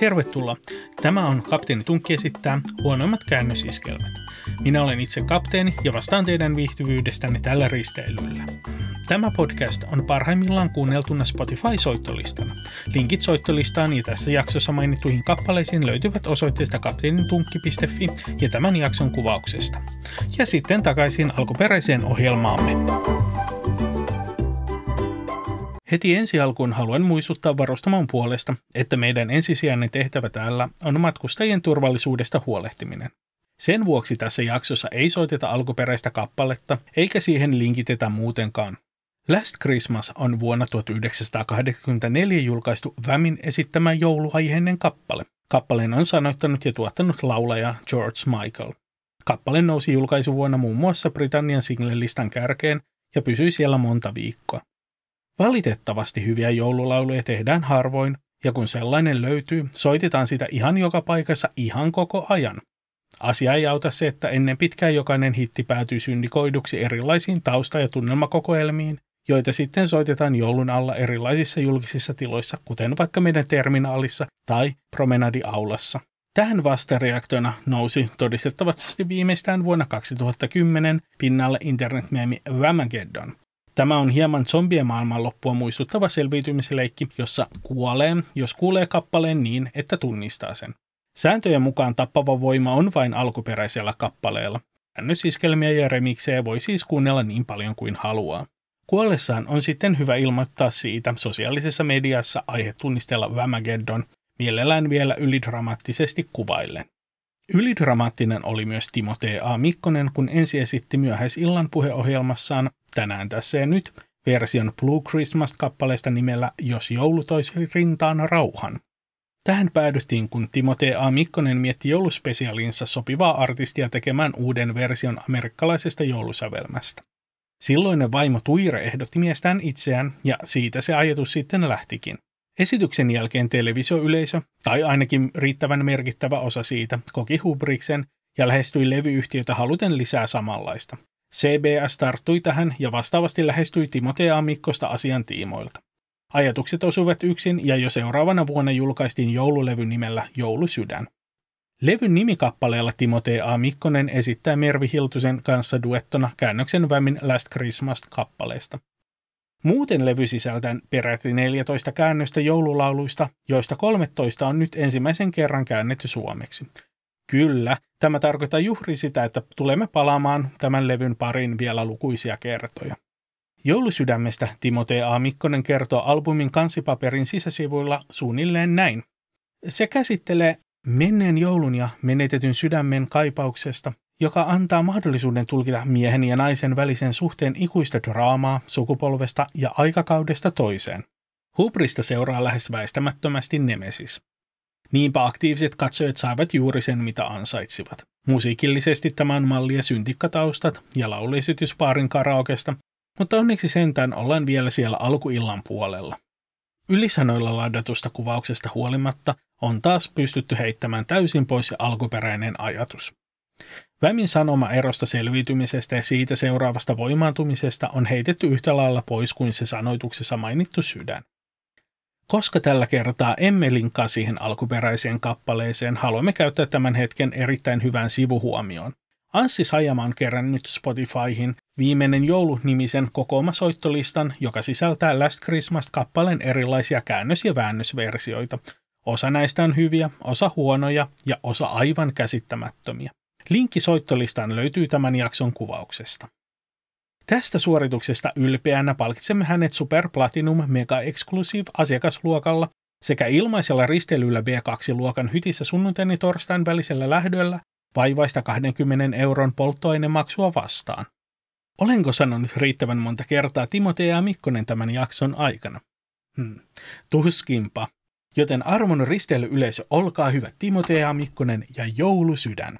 Tervetuloa! Tämä on Kapteeni Tunkki esittää huonoimmat käännösiskelmät. Minä olen itse kapteeni ja vastaan teidän viihtyvyydestänne tällä risteilyllä. Tämä podcast on parhaimmillaan kuunneltuna Spotify-soittolistana. Linkit soittolistaan ja tässä jaksossa mainittuihin kappaleisiin löytyvät osoitteesta kapteenitunkki.fi ja tämän jakson kuvauksesta. Ja sitten takaisin alkuperäiseen ohjelmaamme. Heti ensi alkuun haluan muistuttaa varustamon puolesta, että meidän ensisijainen tehtävä täällä on matkustajien turvallisuudesta huolehtiminen. Sen vuoksi tässä jaksossa ei soiteta alkuperäistä kappaletta eikä siihen linkitetä muutenkaan. Last Christmas on vuonna 1984 julkaistu Whamin esittämä jouluaiheinen kappale. Kappaleen on sanoittanut ja tuottanut laulaja George Michael. Kappale nousi julkaisuvuonna muun muassa Britannian singlelistan kärkeen ja pysyi siellä monta viikkoa. Valitettavasti hyviä joululauluja tehdään harvoin, ja kun sellainen löytyy, soitetaan sitä ihan joka paikassa ihan koko ajan. Asia ei auta se, että ennen pitkään jokainen hitti päätyy syndikoiduksi erilaisiin tausta- ja tunnelmakokoelmiin, joita sitten soitetaan joulun alla erilaisissa julkisissa tiloissa, kuten vaikka meidän terminaalissa tai promenadiaulassa. Tähän vastareaktiona nousi todistettavasti viimeistään vuonna 2010 pinnalle internetmeemi Whamageddon. Tämä on hieman zombien maailmanloppua muistuttava selviytymisleikki, jossa kuolee, jos kuulee kappaleen niin, että tunnistaa sen. Sääntöjen mukaan tappava voima on vain alkuperäisellä kappaleella. Käännösiskelmiä ja remiksejä voi siis kuunnella niin paljon kuin haluaa. Kuollessaan on sitten hyvä ilmoittaa siitä sosiaalisessa mediassa aihetunnisteella Whamageddon, mielellään vielä ylidramaattisesti kuvaillen. Ylidramaattinen oli myös Timo T.A. Mikkonen, kun ensi esitti myöhäisillan puheohjelmassaan Tänään tässä ja nyt version Blue Christmas-kappaleesta nimellä Jos joulu toisi rintaan rauhan. Tähän päädyttiin, kun Timo T.A. Mikkonen mietti jouluspesiaalinsa sopivaa artistia tekemään uuden version amerikkalaisesta joulusävelmästä. Silloinen vaimo Tuire ehdotti miestään itseään, ja siitä se ajatus sitten lähtikin. Esityksen jälkeen televisioyleisö, tai ainakin riittävän merkittävä osa siitä, koki hubriksen ja lähestyi levyyhtiötä haluten lisää samanlaista. CBS tarttui tähän ja vastaavasti lähestyi Timo T.A. Mikkosta asian tiimoilta. Ajatukset osuivat yksin ja jo seuraavana vuonna julkaistiin joululevy nimellä Joulusydän. Levyn nimikappaleella Timo T.A. Mikkonen esittää Mervi Hiltusen kanssa duettona käännöksen Whamin Last Christmas-kappaleesta. Muuten levy sisältää peräti 14 käännöstä joululauluista, joista 13 on nyt ensimmäisen kerran käännetty suomeksi. Kyllä, tämä tarkoittaa juuri sitä, että tulemme palaamaan tämän levyn pariin vielä lukuisia kertoja. Joulusydämestä Timo T.A. Mikkonen kertoo albumin kansipaperin sisäsivuilla suunnilleen näin. Se käsittelee menneen joulun ja menetetyn sydämen kaipauksesta, joka antaa mahdollisuuden tulkita miehen ja naisen välisen suhteen ikuista draamaa sukupolvesta ja aikakaudesta toiseen. Hubrista seuraa lähes väistämättömästi nemesis. Niinpä aktiiviset katsojat saivat juuri sen, mitä ansaitsivat. Musiikillisesti tämän mallia syntikkataustat ja lauluesitys paarin karaokesta, mutta onneksi sentään ollaan vielä siellä alkuillan puolella. Ylisanoilla ladatusta kuvauksesta huolimatta on taas pystytty heittämään täysin pois se alkuperäinen ajatus. Whamin sanoma erosta selviytymisestä ja siitä seuraavasta voimaantumisesta on heitetty yhtä lailla pois kuin se sanoituksessa mainittu sydän. Koska tällä kertaa emme linkkaa siihen alkuperäiseen kappaleeseen, haluamme käyttää tämän hetken erittäin hyvään sivuhuomioon. Anssi Sajama on kerännyt Spotifyhin viimeinen joulu-nimisen kokoomasoittolistan, joka sisältää Last Christmas-kappaleen erilaisia käännös- ja väännösversioita. Osa näistä on hyviä, osa huonoja ja osa aivan käsittämättömiä. Linkki soittolistaan löytyy tämän jakson kuvauksesta. Tästä suorituksesta ylpeänä palkitsemme hänet Super Platinum Mega Exclusive -asiakasluokalla sekä ilmaisella risteilyllä B2-luokan hytissä sunnuntain ja torstain välisellä lähdöllä vaivaista 20 € polttoainemaksua vastaan. Olenko sanonut riittävän monta kertaa Timo T.A. Mikkonen tämän jakson aikana? Tuskinpa. Joten arvon risteilyyleisö, olkaa hyvä Timo T.A. Mikkonen ja joulusydän.